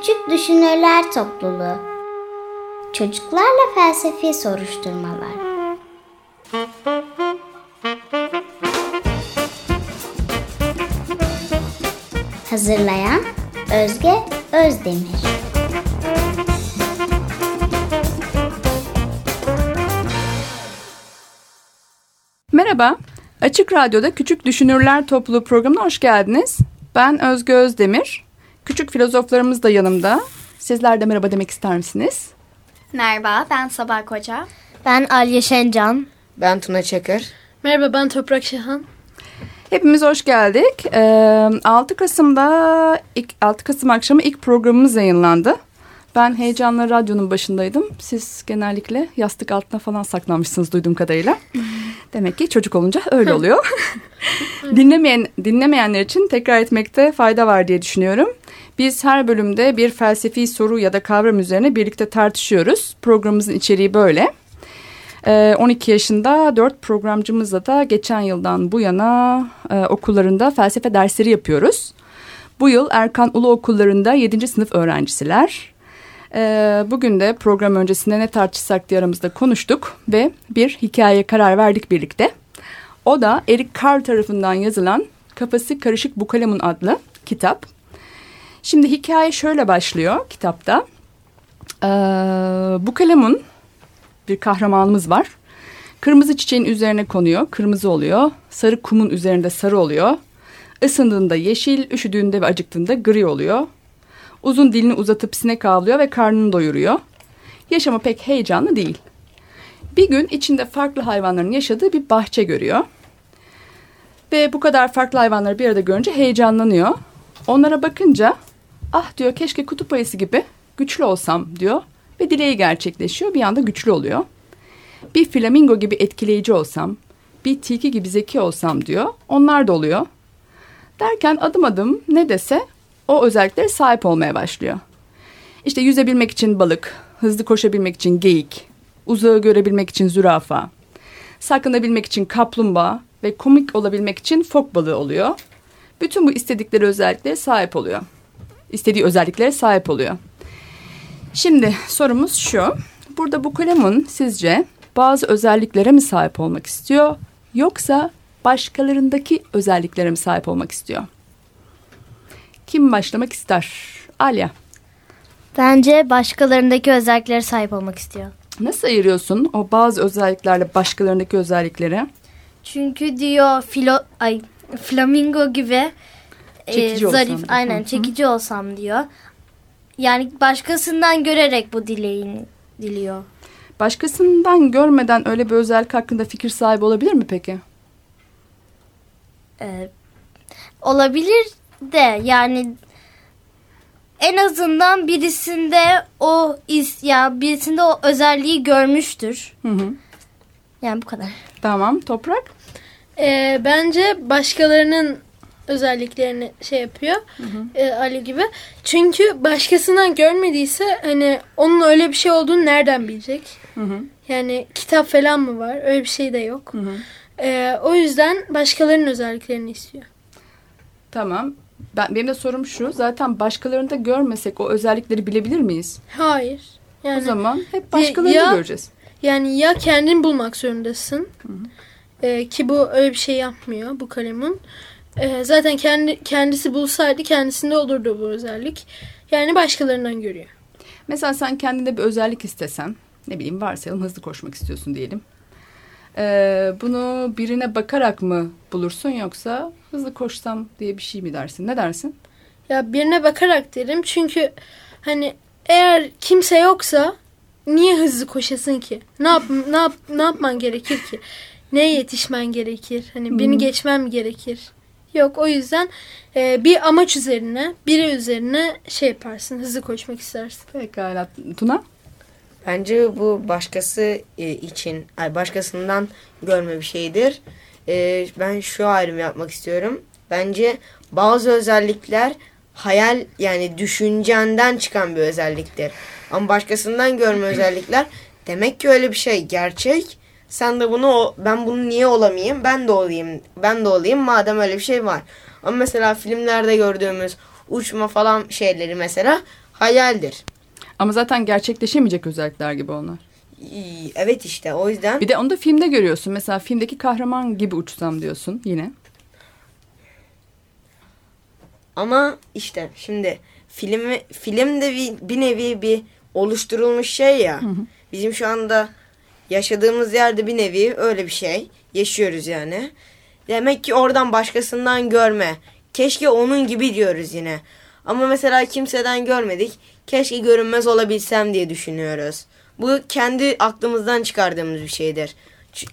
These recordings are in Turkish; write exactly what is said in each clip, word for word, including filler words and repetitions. Küçük Düşünürler Topluluğu. Çocuklarla felsefi soruşturmalar. Hazırlayan Özge Özdemir. Merhaba, Açık Radyo'da Küçük Düşünürler Topluluğu programına hoş geldiniz. Ben Özge Özdemir. Küçük filozoflarımız da yanımda. Sizler de merhaba demek ister misiniz? Merhaba, ben Sabah Koca. Ben Ali Şencan. Ben Tuna Çeker. Merhaba, ben Toprak Şahan. Hepimiz hoş geldik. altı Kasım'da altı Kasım akşamı ilk programımız yayınlandı. Ben heyecanla radyonun başındaydım. Siz genellikle yastık altına falan saklanmışsınız duyduğum kadarıyla. Demek ki çocuk olunca öyle oluyor. Dinlemeyen, dinlemeyenler için tekrar etmekte fayda var diye düşünüyorum. Biz her bölümde bir felsefi soru ya da kavram üzerine birlikte tartışıyoruz. Programımızın içeriği böyle. on iki yaşında dört programcımızla da geçen yıldan bu yana okullarında felsefe dersleri yapıyoruz. Bu yıl Erkan Ulu Okullarında yedinci sınıf öğrencisiler. Bugün de program öncesinde ne tartışsak diye aramızda konuştuk ve bir hikayeye karar verdik birlikte. O da Eric Carle tarafından yazılan Kafası Karışık Bukalemun adlı kitap. Şimdi hikaye şöyle başlıyor kitapta. Ee, Bukalemun, bir kahramanımız var. Kırmızı çiçeğin üzerine konuyor, kırmızı oluyor. Sarı kumun üzerinde sarı oluyor. Isındığında yeşil, üşüdüğünde ve acıktığında gri oluyor. Uzun dilini uzatıp sinek avlıyor ve karnını doyuruyor. Yaşamı pek heyecanlı değil. Bir gün içinde farklı hayvanların yaşadığı bir bahçe görüyor. Ve bu kadar farklı hayvanları bir arada görünce heyecanlanıyor. Onlara bakınca, ah diyor, keşke kutup ayısı gibi güçlü olsam diyor. Ve dileği gerçekleşiyor, bir anda güçlü oluyor. Bir flamingo gibi etkileyici olsam, bir tilki gibi zeki olsam diyor. Onlar da oluyor. Derken adım adım ne dese o özelliklere sahip olmaya başlıyor. İşte yüzebilmek için balık, hızlı koşabilmek için geyik, uzağı görebilmek için zürafa, saklanabilmek için kaplumbağa ve komik olabilmek için fok balığı oluyor. Bütün bu istedikleri özelliklere sahip oluyor. İstediği özelliklere sahip oluyor. Şimdi sorumuz şu. Burada Bukalemun sizce bazı özelliklere mi sahip olmak istiyor, yoksa başkalarındaki özelliklere mi sahip olmak istiyor? Kim başlamak ister? Alya. Bence başkalarındaki özelliklere sahip olmak istiyor. Nasıl ayırıyorsun o bazı özelliklerle başkalarındaki özellikleri? Çünkü diyor filo, ay, flamingo gibi e, zarif, aynen çekici Hı. olsam diyor. Yani başkasından görerek bu dileğini diliyor. Başkasından görmeden öyle bir özellik hakkında fikir sahibi olabilir mi peki? Ee, olabilir de yani en azından birisinde o is ya birisinde o özelliği görmüştür. Hı hı. Yani bu kadar. Tamam, Toprak. Ee, bence başkalarının özelliklerini şey yapıyor, hı hı. E, Ali gibi. Çünkü başkasından görmediyse hani onun öyle bir şey olduğunu nereden bilecek? Hı hı. Yani kitap falan mı var? Öyle bir şey de yok. Hı hı. E, o yüzden başkalarının özelliklerini istiyor. Tamam. Ben, benim de sorum şu. Zaten başkalarını da görmesek o özellikleri bilebilir miyiz? Hayır. Yani, o zaman hep başkalarını ya, göreceğiz. Yani ya kendini bulmak zorundasın. Hı hı. E, ki bu öyle bir şey yapmıyor Bukalemun. Ee, zaten kendi kendisi bulsaydı kendisinde olurdu bu özellik. Yani başkalarından görüyor. Mesela sen kendinde bir özellik istesen, ne bileyim varsayalım hızlı koşmak istiyorsun diyelim. Ee, bunu birine bakarak mı bulursun, yoksa hızlı koşsam diye bir şey mi dersin? Ne dersin? Ya birine bakarak derim, çünkü hani eğer kimse yoksa niye hızlı koşasın ki? Ne yap ne yap ne yapman gerekir ki? Neye yetişmen gerekir? Hani beni hmm. geçmem gerekir? Yok, o yüzden e, bir amaç üzerine, biri üzerine şey yaparsın, hızlı koşmak istersin. Pekala, Tuna? Bence bu başkası e, için, ay, başkasından görme bir şeydir. E, ben şu ayrımı yapmak istiyorum. Bence bazı özellikler hayal, yani düşüncenden çıkan bir özelliktir. Ama başkasından görme özellikler, demek ki öyle bir şey gerçek. Sen de bunu, ben bunu niye olamayayım, ben de olayım, ben de olayım madem öyle bir şey var. Ama mesela filmlerde gördüğümüz uçma falan şeyleri mesela hayaldir. Ama zaten gerçekleşemeyecek özellikler gibi onlar. Evet işte, o yüzden. Bir de onu da filmde görüyorsun. Mesela filmdeki kahraman gibi uçsam diyorsun yine. Ama işte şimdi film, film de bir, bir nevi bir oluşturulmuş şey ya. Hı hı. Bizim şu anda yaşadığımız yerde bir nevi öyle bir şey yaşıyoruz yani. Demek ki oradan, başkasından görme. Keşke onun gibi diyoruz yine. Ama mesela kimseden görmedik. Keşke görünmez olabilsem diye düşünüyoruz. Bu kendi aklımızdan çıkardığımız bir şeydir.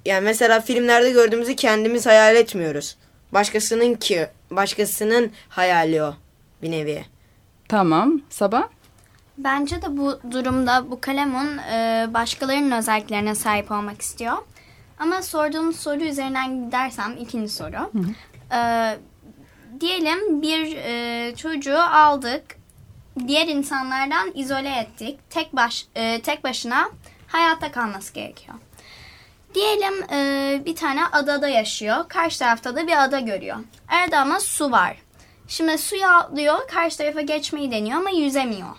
Yani mesela filmlerde gördüğümüzü kendimiz hayal etmiyoruz. Başkasının ki, başkasının hayali o bir nevi. Tamam, Sabah? Bence de bu durumda Bukalemun e, başkalarının özelliklerine sahip olmak istiyor. Ama sorduğumuz soru üzerinden gidersem ikinci soru. E, diyelim bir e, çocuğu aldık, diğer insanlardan izole ettik. Tek baş e, tek başına hayatta kalması gerekiyor. Diyelim e, bir tane adada yaşıyor. Karşı tarafta da bir ada görüyor. Arada ama su var. Şimdi suya atlıyor, karşı tarafa geçmeyi deniyor ama yüzemiyor.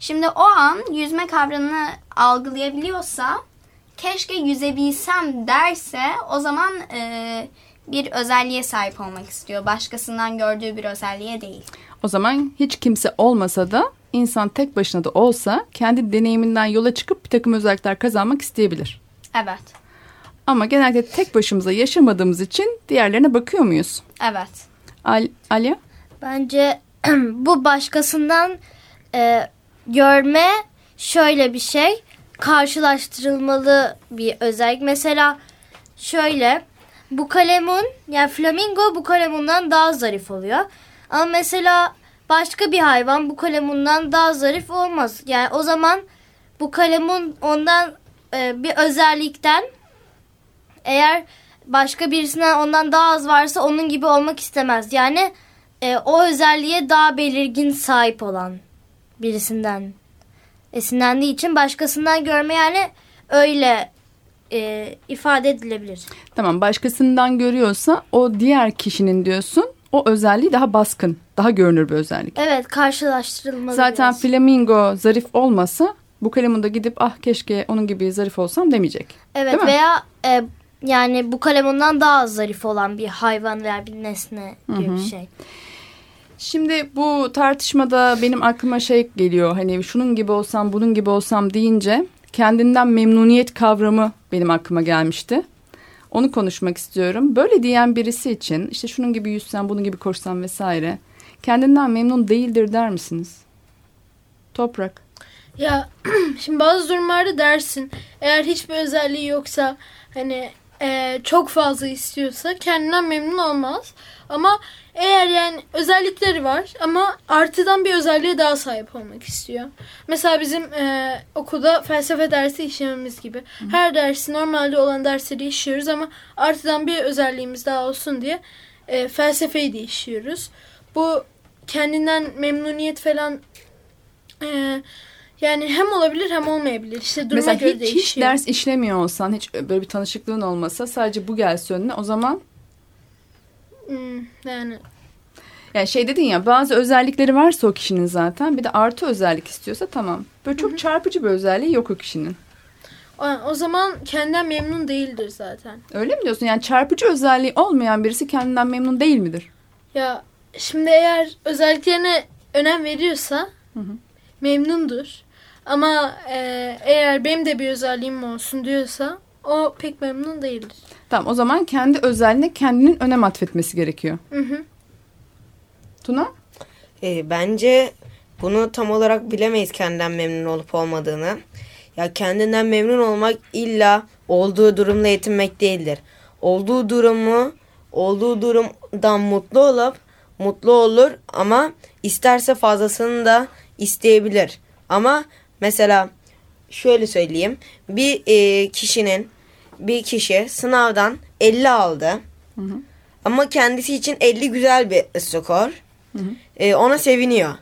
Şimdi o an yüzme kavramını algılayabiliyorsa, keşke yüzebilsem derse, o zaman e, bir özelliğe sahip olmak istiyor. Başkasından gördüğü bir özelliğe değil. O zaman hiç kimse olmasa da, insan tek başına da olsa kendi deneyiminden yola çıkıp bir takım özellikler kazanmak isteyebilir. Evet. Ama genelde tek başımıza yaşamadığımız için diğerlerine bakıyor muyuz? Evet. Al- Ali? Bence bu başkasından e, görme şöyle bir şey. Karşılaştırılmalı bir özellik. Mesela şöyle, Bukalemun, yani flamingo Bukalemun'dan daha zarif oluyor. Ama mesela başka bir hayvan Bukalemun'dan daha zarif olmaz. Yani o zaman Bukalemun ondan e, bir özellikten, eğer başka birisinden ondan daha az varsa onun gibi olmak istemez. Yani e, o özelliğe daha belirgin sahip olan birisinden esinlendiği için başkasından görme, yani öyle e, ifade edilebilir. Tamam, başkasından görüyorsa o diğer kişinin diyorsun. O özelliği daha baskın, daha görünür bir özellik. Evet, karşılaştırılmalı. Zaten biraz. Flamingo zarif olmasa Bukalemun da gidip ah keşke onun gibi zarif olsam demeyecek. Evet, veya e, yani Bukalemun'dan daha az zarif olan bir hayvan veya bir nesne gibi, hı-hı, bir şey. Şimdi bu tartışmada benim aklıma şey geliyor, hani şunun gibi olsam bunun gibi olsam deyince kendinden memnuniyet kavramı benim aklıma gelmişti. Onu konuşmak istiyorum. Böyle diyen birisi için işte şunun gibi yüzsem, bunun gibi koşsam vesaire, kendinden memnun değildir der misiniz? Toprak. Ya şimdi bazı durumlarda dersin. Eğer hiçbir özelliği yoksa, hani e, çok fazla istiyorsa kendinden memnun olmaz. Ama eğer yani özellikleri var ama artıdan bir özelliğe daha sahip olmak istiyor. Mesela bizim e, okulda felsefe dersi işlememiz gibi. Her dersi, normalde olan dersleri işliyoruz ama artıdan bir özelliğimiz daha olsun diye e, felsefeyi de işliyoruz. Bu kendinden memnuniyet falan... E, Yani hem olabilir hem olmayabilir. İşte duruma göre hiç, değişiyor. Mesela hiç ders işlemiyor olsan, hiç böyle bir tanışıklığın olmasa, sadece bu gelse önüne, o zaman... Hmm, yani... Yani şey dedin ya, bazı özellikleri varsa o kişinin zaten, bir de artı özellik istiyorsa tamam. Böyle çok, hı-hı, çarpıcı bir özelliği yok o kişinin. O, o zaman kendinden memnun değildir zaten. Öyle mi diyorsun? Yani çarpıcı özelliği olmayan birisi kendinden memnun değil midir? Ya şimdi eğer özelliklerine önem veriyorsa, hı-hı, memnundur. Ama e, eğer benim de bir özelliğim olsun diyorsa o pek memnun değildir. Tamam, o zaman kendi özelliğine kendinin önem atfetmesi gerekiyor. Hı hı. Tuna? E, bence bunu tam olarak bilemeyiz, kendinden memnun olup olmadığını. Ya kendinden memnun olmak illa olduğu durumla yetinmek değildir. Olduğu durumu, olduğu durumdan mutlu olup mutlu olur ama isterse fazlasını da isteyebilir. Ama mesela şöyle söyleyeyim. Bir e, kişinin bir kişi sınavdan elli aldı. Hı hı. Ama kendisi için elli güzel bir skor. Hı hı. E, ona seviniyor.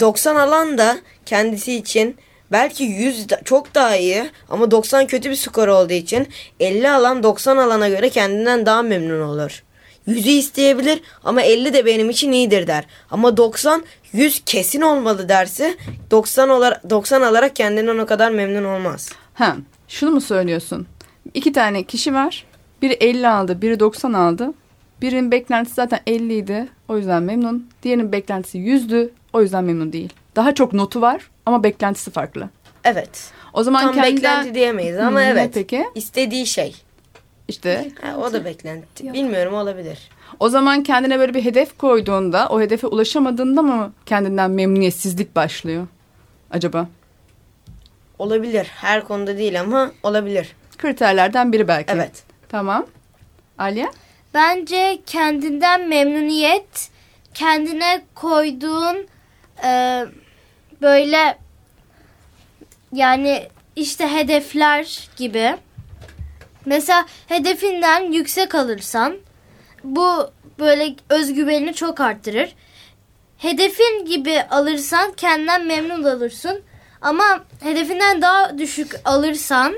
doksan alan da kendisi için belki yüz da, çok daha iyi ama doksan kötü bir skor olduğu için elli alan doksan alana göre kendinden daha memnun olur. yüzü isteyebilir ama elli de benim için iyidir der. Ama doksan yüz kesin olmalı derse doksan, olar, doksan alarak kendinden o kadar memnun olmaz. Ha, şunu mu söylüyorsun? İki tane kişi var. Biri elli aldı, biri doksan aldı. Birinin beklentisi zaten elli idi. O yüzden memnun. Diğerinin beklentisi yüzdü. O yüzden memnun değil. Daha çok notu var ama beklentisi farklı. Evet. O zaman tam kendinden... beklenti diyemeyiz ama hmm, evet. Peki? İstediği şey. İşte. Ha, o da beklenti. Yok. Bilmiyorum, olabilir. O zaman kendine böyle bir hedef koyduğunda, o hedefe ulaşamadığında mı kendinden memnuniyetsizlik başlıyor acaba? Olabilir. Her konuda değil ama olabilir. Kriterlerden biri belki. Evet. Tamam. Aliye? Bence kendinden memnuniyet, kendine koyduğun e, böyle yani işte hedefler gibi. Mesela hedefinden yüksek alırsan bu böyle özgüvenini çok arttırır. Hedefin gibi alırsan kendinden memnun olursun. Ama hedefinden daha düşük alırsan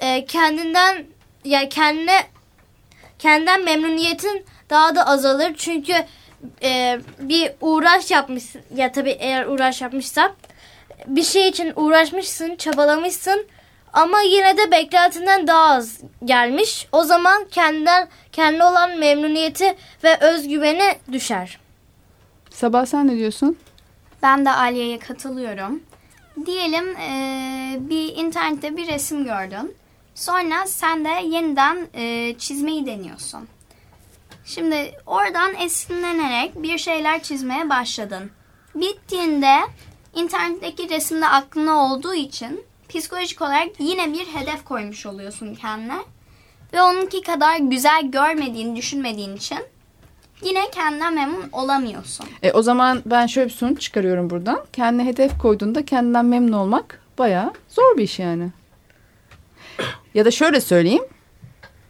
e, kendinden yani kendine kendinden memnuniyetin daha da azalır. Çünkü e, bir uğraş yapmışsın. Ya tabii eğer uğraş yapmışsan bir şey için uğraşmışsın, çabalamışsın ama yine de beklentinden daha az gelmiş. O zaman kendinden kendine olan memnuniyeti ve özgüveni düşer. Sabah sen ne diyorsun? Ben de Aliye'ye katılıyorum. Diyelim e, bir internette bir resim gördün. Sonra sen de yeniden e, çizmeyi deniyorsun. Şimdi oradan esinlenerek bir şeyler çizmeye başladın. Bittiğinde internetteki resimde aklına olduğu için psikolojik olarak yine bir hedef koymuş oluyorsun kendine. Ve onunki kadar güzel görmediğini düşünmediğin için yine kendinden memnun olamıyorsun. E, o zaman ben şöyle bir sonuç çıkarıyorum buradan. Kendine hedef koyduğunda kendinden memnun olmak bayağı zor bir iş yani. Ya da şöyle söyleyeyim.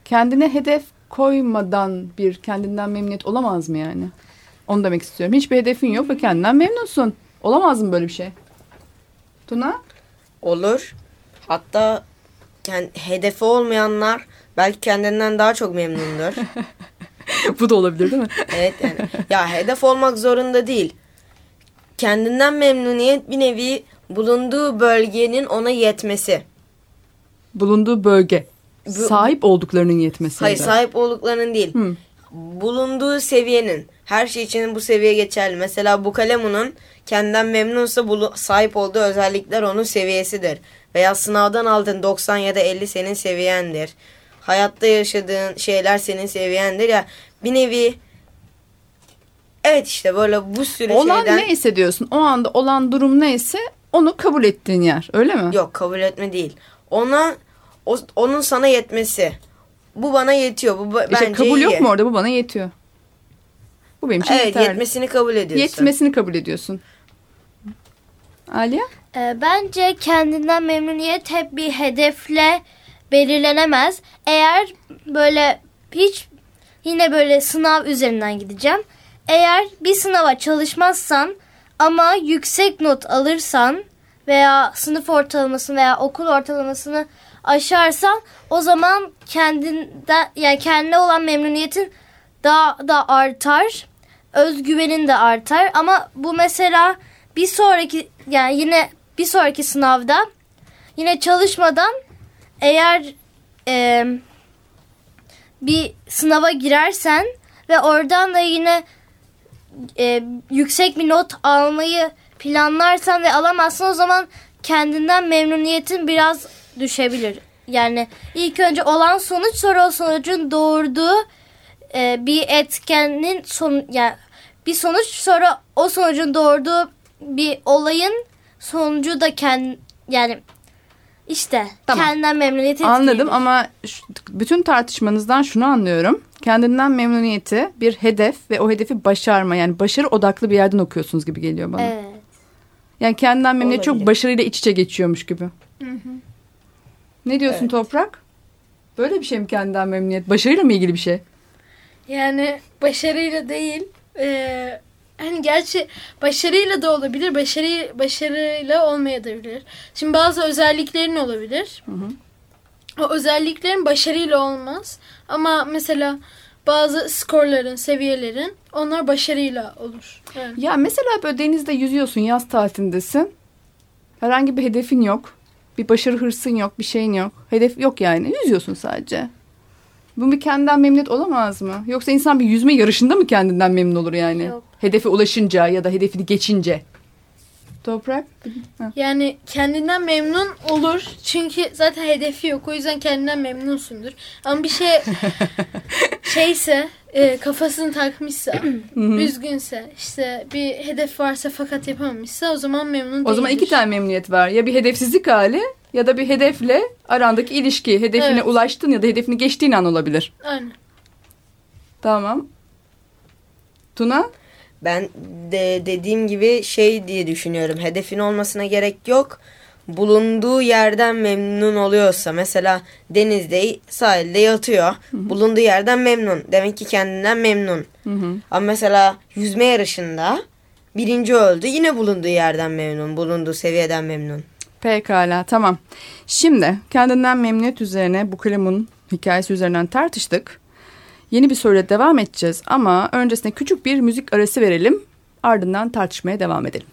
Kendine hedef koymadan bir kendinden memnuniyet olamaz mı yani? Onu demek istiyorum. Hiçbir hedefin yok ve kendinden memnunsun. Olamaz mı böyle bir şey? Tuna? Olur. Hatta yani hedefi olmayanlar belki kendinden daha çok memnundur. Bu da olabilir değil mi? Evet yani. Ya hedef olmak zorunda değil. Kendinden memnuniyet bir nevi bulunduğu bölgenin ona yetmesi. Bulunduğu bölge. Bu, sahip olduklarının yetmesi. Hayır, sahip olduklarının değil. Hı. Bulunduğu seviyenin. Her şey için bu seviye geçerli. Mesela Bukalemun'un kendinden memnunsa bulu, sahip olduğu özellikler onun seviyesidir. Veya sınavdan aldığın doksan ya da elli senin seviyendir. Hayatta yaşadığın şeyler senin seviyendir. Ya bir nevi evet işte böyle bu sürü olan şeyden. Olan neyse diyorsun. O anda olan durum neyse onu kabul ettiğin yer. Öyle mi? Yok, kabul etme değil. Ona o, onun sana yetmesi. Bu bana yetiyor. Bu bence işte kabul iyi. Yok mu orada? Bu bana yetiyor. Bu benim için evet, yeterli. Yetmesini kabul ediyorsun. Yetmesini kabul ediyorsun. Aliye? Ee, bence kendinden memnuniyet hep bir hedefle belirlenemez. Eğer böyle hiç yine böyle sınav üzerinden gideceğim. Eğer bir sınava çalışmazsan ama yüksek not alırsan veya sınıf ortalamasını veya okul ortalamasını aşarsan o zaman kendinden yani kendine olan memnuniyetin daha da artar. Özgüvenin de artar ama bu mesela bir sonraki yani yine bir sonraki sınavda yine çalışmadan eğer e, bir sınava girersen ve oradan da yine e, yüksek bir not almayı planlarsan ve alamazsan o zaman kendinden memnuniyetin biraz düşebilir. Yani ilk önce olan sonuç sonra o sonucun doğurduğu e, bir etkenin sonu, yani bir sonuç sonra o sonucun doğurduğu bir olayın sonucu da kendi yani işte tamam. Kendinden memnuniyeti etkileyebilir. Anladım ama şu, bütün tartışmanızdan şunu anlıyorum. Kendinden memnuniyeti bir hedef ve o hedefi başarma yani başarı odaklı bir yerden okuyorsunuz gibi geliyor bana. Evet. Yani kendinden memnuniyet çok başarıyla iç içe geçiyormuş gibi. Hı hı. Ne diyorsun evet. Toprak? Böyle bir şey mi kendinden memnuniyet? Başarıyla mı ilgili bir şey? Yani başarıyla değil. Ee, hani gerçi başarıyla da olabilir. Başarı, başarıyla olmayabilir. Şimdi bazı özelliklerin olabilir. Hı hı. O özelliklerin başarıyla olmaz. Ama mesela bazı skorların, seviyelerin, onlar başarıyla olur. Yani. Ya mesela böyle denizde yüzüyorsun, yaz tatilindesin. Herhangi bir hedefin yok. Bir başarı hırsın yok, bir şeyin yok. Hedef yok yani. Yüzüyorsun sadece. Bu bir kendinden memnun olamaz mı? Yoksa insan bir yüzme yarışında mı kendinden memnun olur yani? Yok. Hedefe ulaşınca ya da hedefini geçince. Toprak? Ha. Yani kendinden memnun olur. Çünkü zaten hedefi yok. O yüzden kendinden memnunsundur. Ama bir şey şeyse, e, kafasını takmışsa, üzgünse, işte bir hedef varsa fakat yapamamışsa o zaman memnun değildir. O zaman iki tane memnuniyet var. Ya bir hedefsizlik hali ya da bir hedefle arandaki ilişki. Hedefine evet. ulaştın ya da hedefini geçtiğin an olabilir. Aynen. Tamam. Tuna? Ben de dediğim gibi şey diye düşünüyorum. Hedefin olmasına gerek yok. Bulunduğu yerden memnun oluyorsa, mesela denizde, sahilde yatıyor. Hı hı. Bulunduğu yerden memnun. Demek ki kendinden memnun. Hı hı. Ama mesela yüzme yarışında birinci öldü. Yine bulunduğu yerden memnun. Bulunduğu seviyeden memnun. Pekala, tamam. Şimdi kendinden memnuniyet üzerine Bukalemun'un hikayesi üzerinden tartıştık. Yeni bir soruyla devam edeceğiz ama öncesinde küçük bir müzik arası verelim. Ardından tartışmaya devam edelim.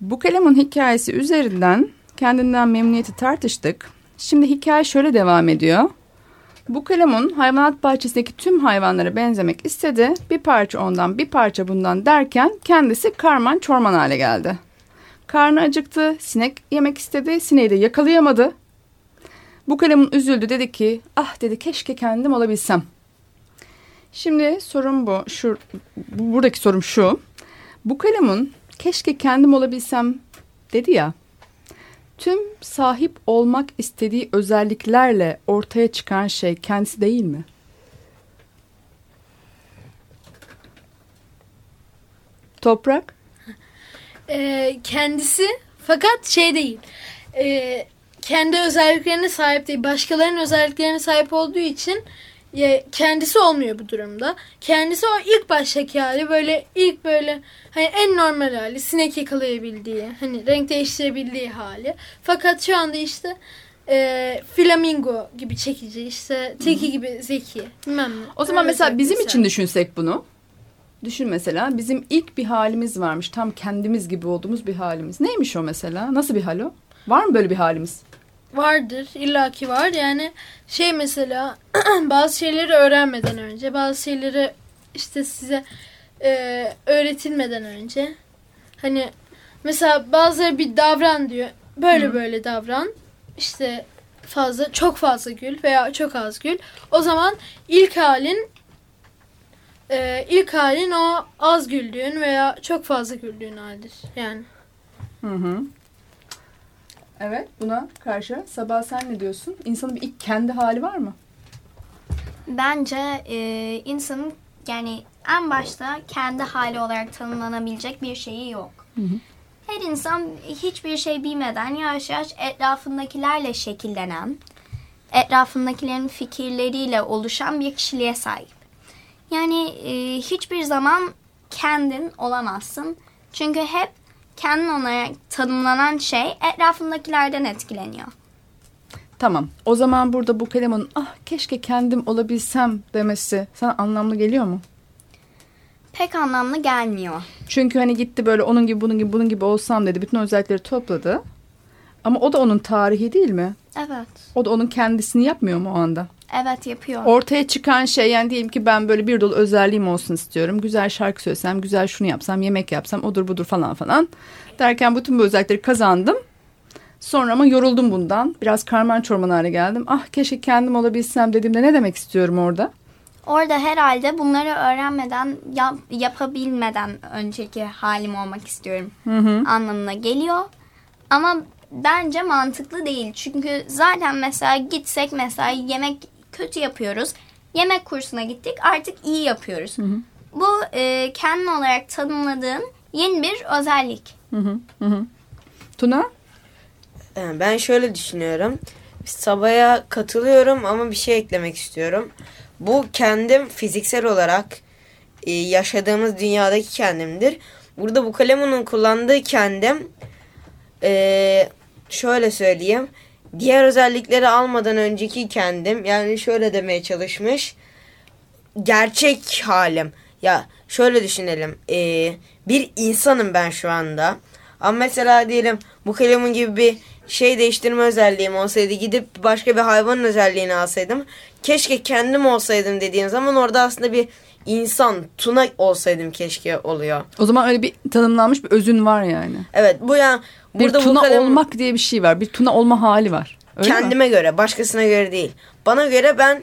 Bukalemun hikayesi üzerinden kendinden memnuniyeti tartıştık. Şimdi hikaye şöyle devam ediyor. Bukalemun hayvanat bahçesindeki tüm hayvanlara benzemek istedi. Bir parça ondan, bir parça bundan derken kendisi karman çorman hale geldi. Karnı acıktı, sinek yemek istedi, sineği de yakalayamadı. Bukalemun üzüldü, dedi ki, ah dedi keşke kendim olabilsem. Şimdi sorum bu, şu, buradaki sorum şu. Bukalemun keşke kendim olabilsem dedi ya. Tüm sahip olmak istediği özelliklerle ortaya çıkan şey kendisi değil mi? Toprak? E, kendisi fakat şey değil. E, kendi özelliklerine sahip değil. Başkalarının özelliklerine sahip olduğu için kendisi olmuyor bu durumda. Kendisi o ilk baştaki hali, böyle ilk böyle hani en normal hali, sinek yakalayabildiği, hani renk değiştirebildiği hali. Fakat şu anda işte e, flamingo gibi çekici, işte tilki gibi zeki. Bilmem ne. O zaman mesela bizim için düşünsek bunu. Düşün mesela bizim ilk bir halimiz varmış. Tam kendimiz gibi olduğumuz bir halimiz. Neymiş o mesela? Nasıl bir hal o? Var mı böyle bir halimiz? Vardır, illaki var. Yani şey mesela bazı şeyleri öğrenmeden önce, bazı şeyleri işte size e, öğretilmeden önce, hani mesela bazıları bir davran diyor, böyle Hı. böyle davran, işte fazla, çok fazla gül veya çok az gül. O zaman ilk halin e, ilk halin o az güldüğün veya çok fazla güldüğün haldir yani. Hı hı. Evet, buna karşı Sabah sen ne diyorsun? İnsanın bir ilk kendi hali var mı? Bence e, insanın yani en başta kendi hali olarak tanımlanabilecek bir şeyi yok. Hı hı. Her insan hiçbir şey bilmeden yavaş yavaş etrafındakilerle şekillenen, etrafındakilerin fikirleriyle oluşan bir kişiliğe sahip. Yani e, hiçbir zaman kendin olamazsın. Çünkü hep kendin olarak tanımlanan şey etrafındakilerden etkileniyor. Tamam. O zaman burada Bukalemun'un ah keşke kendim olabilsem demesi sana anlamlı geliyor mu? pek anlamlı gelmiyor. Çünkü hani gitti böyle onun gibi bunun gibi bunun gibi olsam dedi. Bütün özellikleri topladı. Ama o da onun tarihi değil mi? Evet. O da onun kendisini yapmıyor mu o anda? Evet, yapıyor. Ortaya çıkan şey, yani diyelim ki ben böyle bir dolu özelliğim olsun istiyorum. Güzel şarkı söylesem, güzel şunu yapsam, yemek yapsam, odur budur falan falan. Derken bütün bu özellikleri kazandım. Sonra ama yoruldum bundan. Biraz karman çorman hale geldim. Ah keşke kendim olabilsem dediğimde ne demek istiyorum orada? Orada herhalde bunları öğrenmeden, yap, yapabilmeden önceki halim olmak istiyorum hı hı. anlamına geliyor. Ama bence mantıklı değil. Çünkü zaten mesela gitsek mesela yemek kötü yapıyoruz. Yemek kursuna gittik, artık iyi yapıyoruz. Hı hı. Bu e, kendin olarak tanımladığın yeni bir özellik. Hı hı. Hı hı. Tuna? Ben şöyle düşünüyorum. Sabah'a katılıyorum ama bir şey eklemek istiyorum. Bu kendim fiziksel olarak e, yaşadığımız dünyadaki kendimdir. Burada Bukalemun'un kullandığı kendim e, şöyle söyleyeyim. Diğer özellikleri almadan önceki kendim, yani şöyle demeye çalışmış. Gerçek halim. Ya şöyle düşünelim. E, bir insanım ben şu anda. Ama mesela diyelim Bukalemun gibi bir şey değiştirme özelliğim olsaydı, gidip başka bir hayvanın özelliğini alsaydım, keşke kendim olsaydım dediğin zaman orada aslında bir insan, Tuna olsaydım keşke oluyor. O zaman öyle bir tanımlanmış bir özün var yani. Evet, bu yani burada bir Tuna Bukalemun, olmak diye bir şey var, bir Tuna olma hali var. Öyle kendime mi? Göre, başkasına göre değil. Bana göre ben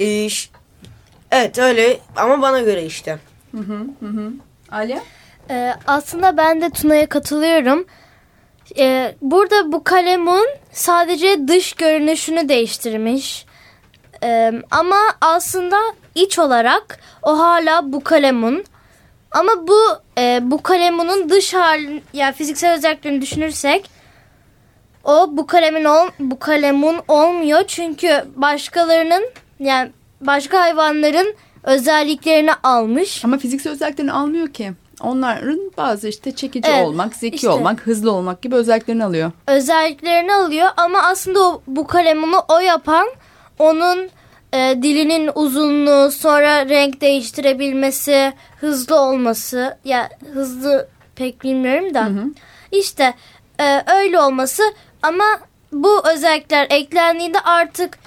e, ş- evet öyle ama bana göre işte. Hı hı hı. Alya? Ee, aslında ben de Tuna'ya katılıyorum. Ee, burada Bukalemun sadece dış görünüşünü değiştirmiş. Ee, ama aslında iç olarak o hala Bukalemun. Ama bu e, Bukalemun'un dış halini, yani fiziksel özelliklerini düşünürsek o Bukalemun, ol, Bukalemun olmuyor. Çünkü başkalarının, yani başka hayvanların özelliklerini almış. Ama fiziksel özelliklerini almıyor ki. Onların bazı işte çekici evet, olmak, zeki işte, olmak, hızlı olmak gibi özelliklerini alıyor. Özelliklerini alıyor ama aslında o Bukalemun'u o yapan onun e, dilinin uzunluğu, sonra renk değiştirebilmesi, hızlı olması. Ya hızlı pek bilmiyorum da. Hı hı. İşte e, öyle olması ama bu özellikler eklendiğinde artık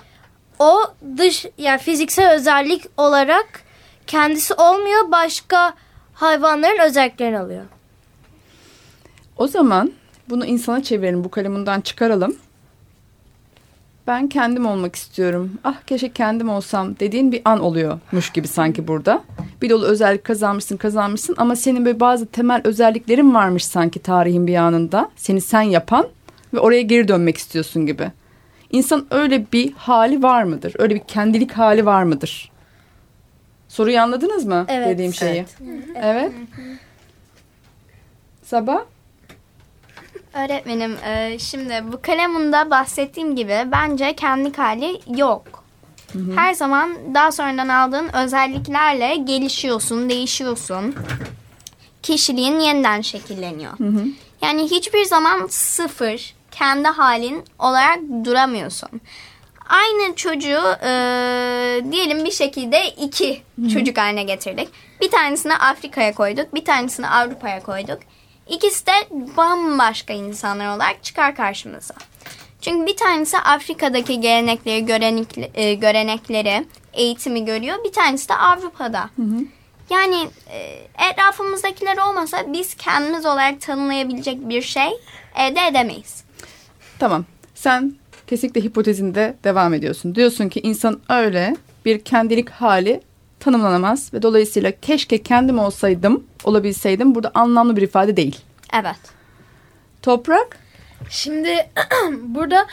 o dış, yani fiziksel özellik olarak kendisi olmuyor, başka hayvanların özelliklerini alıyor. O zaman bunu insana çevirelim. Bukalemun'dan çıkaralım. Ben kendim olmak istiyorum. Ah keşke kendim olsam dediğin bir an oluyormuş gibi sanki burada. Bir dolu özellik kazanmışsın kazanmışsın ama senin böyle bazı temel özelliklerin varmış sanki tarihin bir anında. Seni sen yapan ve oraya geri dönmek istiyorsun gibi. İnsan öyle bir hali var mıdır? Öyle bir kendilik hali var mıdır? Soruyu anladınız mı? Evet, dediğim şeyi. Evet. Evet. Sabah? Öğretmenim, şimdi Bukalemun'da bahsettiğim gibi bence kendilik hali yok. Hı hı. Her zaman daha sonradan aldığın özelliklerle gelişiyorsun, değişiyorsun. Kişiliğin yeniden şekilleniyor. Hı hı. Yani hiçbir zaman sıfır, kendi halin olarak duramıyorsun. Aynı çocuğu e, diyelim bir şekilde iki Hı-hı. çocuk haline getirdik. Bir tanesini Afrika'ya koyduk, bir tanesini Avrupa'ya koyduk. İkisi de bambaşka insanlar olarak çıkar karşımıza. Çünkü bir tanesi Afrika'daki gelenekleri, görenek, e, görenekleri, eğitimi görüyor. Bir tanesi de Avrupa'da. Hı-hı. Yani e, etrafımızdakiler olmasa biz kendimiz olarak tanımlayabilecek bir şey elde edemeyiz. Tamam, sen kesinlikle hipotezinde devam ediyorsun. Diyorsun ki insan öyle bir kendilik hali tanımlanamaz ve dolayısıyla keşke kendim olsaydım, olabilseydim burada anlamlı bir ifade değil. Evet. Toprak? Şimdi burada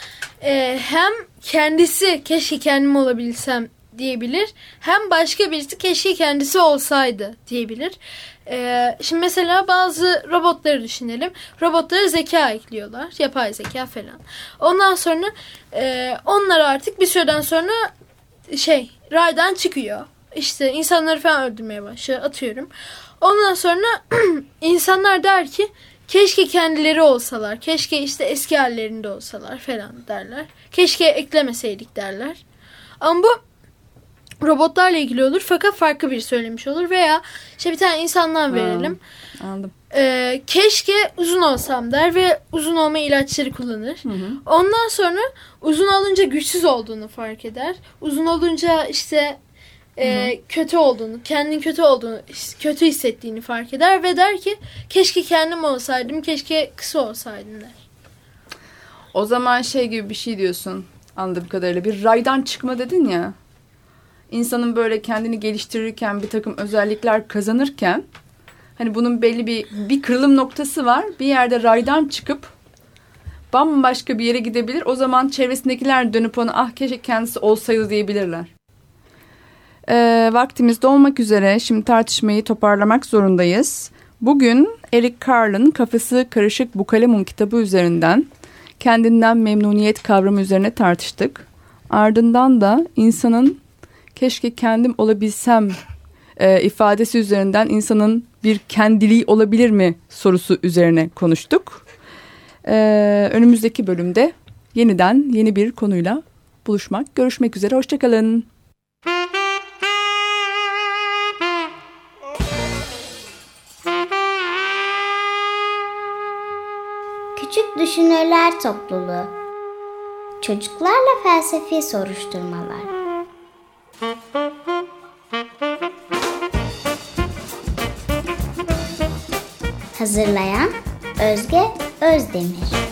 e, hem kendisi keşke kendim olabilsem diyebilir, hem başka birisi keşke kendisi olsaydı diyebilir. E, şimdi mesela bazı robotları düşünelim. Robotlara zeka ekliyorlar. Yapay zeka falan. Ondan sonra e, onlar artık bir süreden sonra şey, raydan çıkıyor. İşte insanları falan öldürmeye başlıyor, atıyorum. Ondan sonra insanlar der ki keşke kendileri olsalar. Keşke işte eski hallerinde olsalar falan derler. Keşke eklemeseydik derler. Ama bu robotlarla ilgili olur fakat farklı bir söylemiş olur veya işte bir tane insandan verelim. Hmm, anladım. Ee, keşke uzun olsam der ve uzun olma ilaçları kullanır. Hı hı. Ondan sonra uzun olunca güçsüz olduğunu fark eder. Uzun olunca işte e, kötü olduğunu, kendinin kötü olduğunu, kötü hissettiğini fark eder ve der ki keşke kendim olsaydım, keşke kısa olsaydım der. O zaman şey gibi bir şey diyorsun anladığım kadarıyla, bir raydan çıkma dedin ya. İnsanın böyle kendini geliştirirken, bir takım özellikler kazanırken, hani bunun belli bir bir kırılım noktası var. Bir yerde raydan çıkıp bambaşka bir yere gidebilir. O zaman çevresindekiler dönüp ona ah keşke kendisi olsaydı diyebilirler. E, vaktimiz dolmak üzere. Şimdi tartışmayı toparlamak zorundayız. Bugün Eric Carle'ın Kafası Karışık Bukalemun kitabı üzerinden kendinden memnuniyet kavramı üzerine tartıştık. Ardından da insanın keşke kendim olabilsem e, ifadesi üzerinden insanın bir kendiliği olabilir mi sorusu üzerine konuştuk. E, önümüzdeki bölümde yeniden yeni bir konuyla buluşmak, görüşmek üzere. Hoşçakalın. Küçük Düşünürler Topluluğu. Çocuklarla felsefi soruşturmalar. Hazırlayan Özge Özdemir.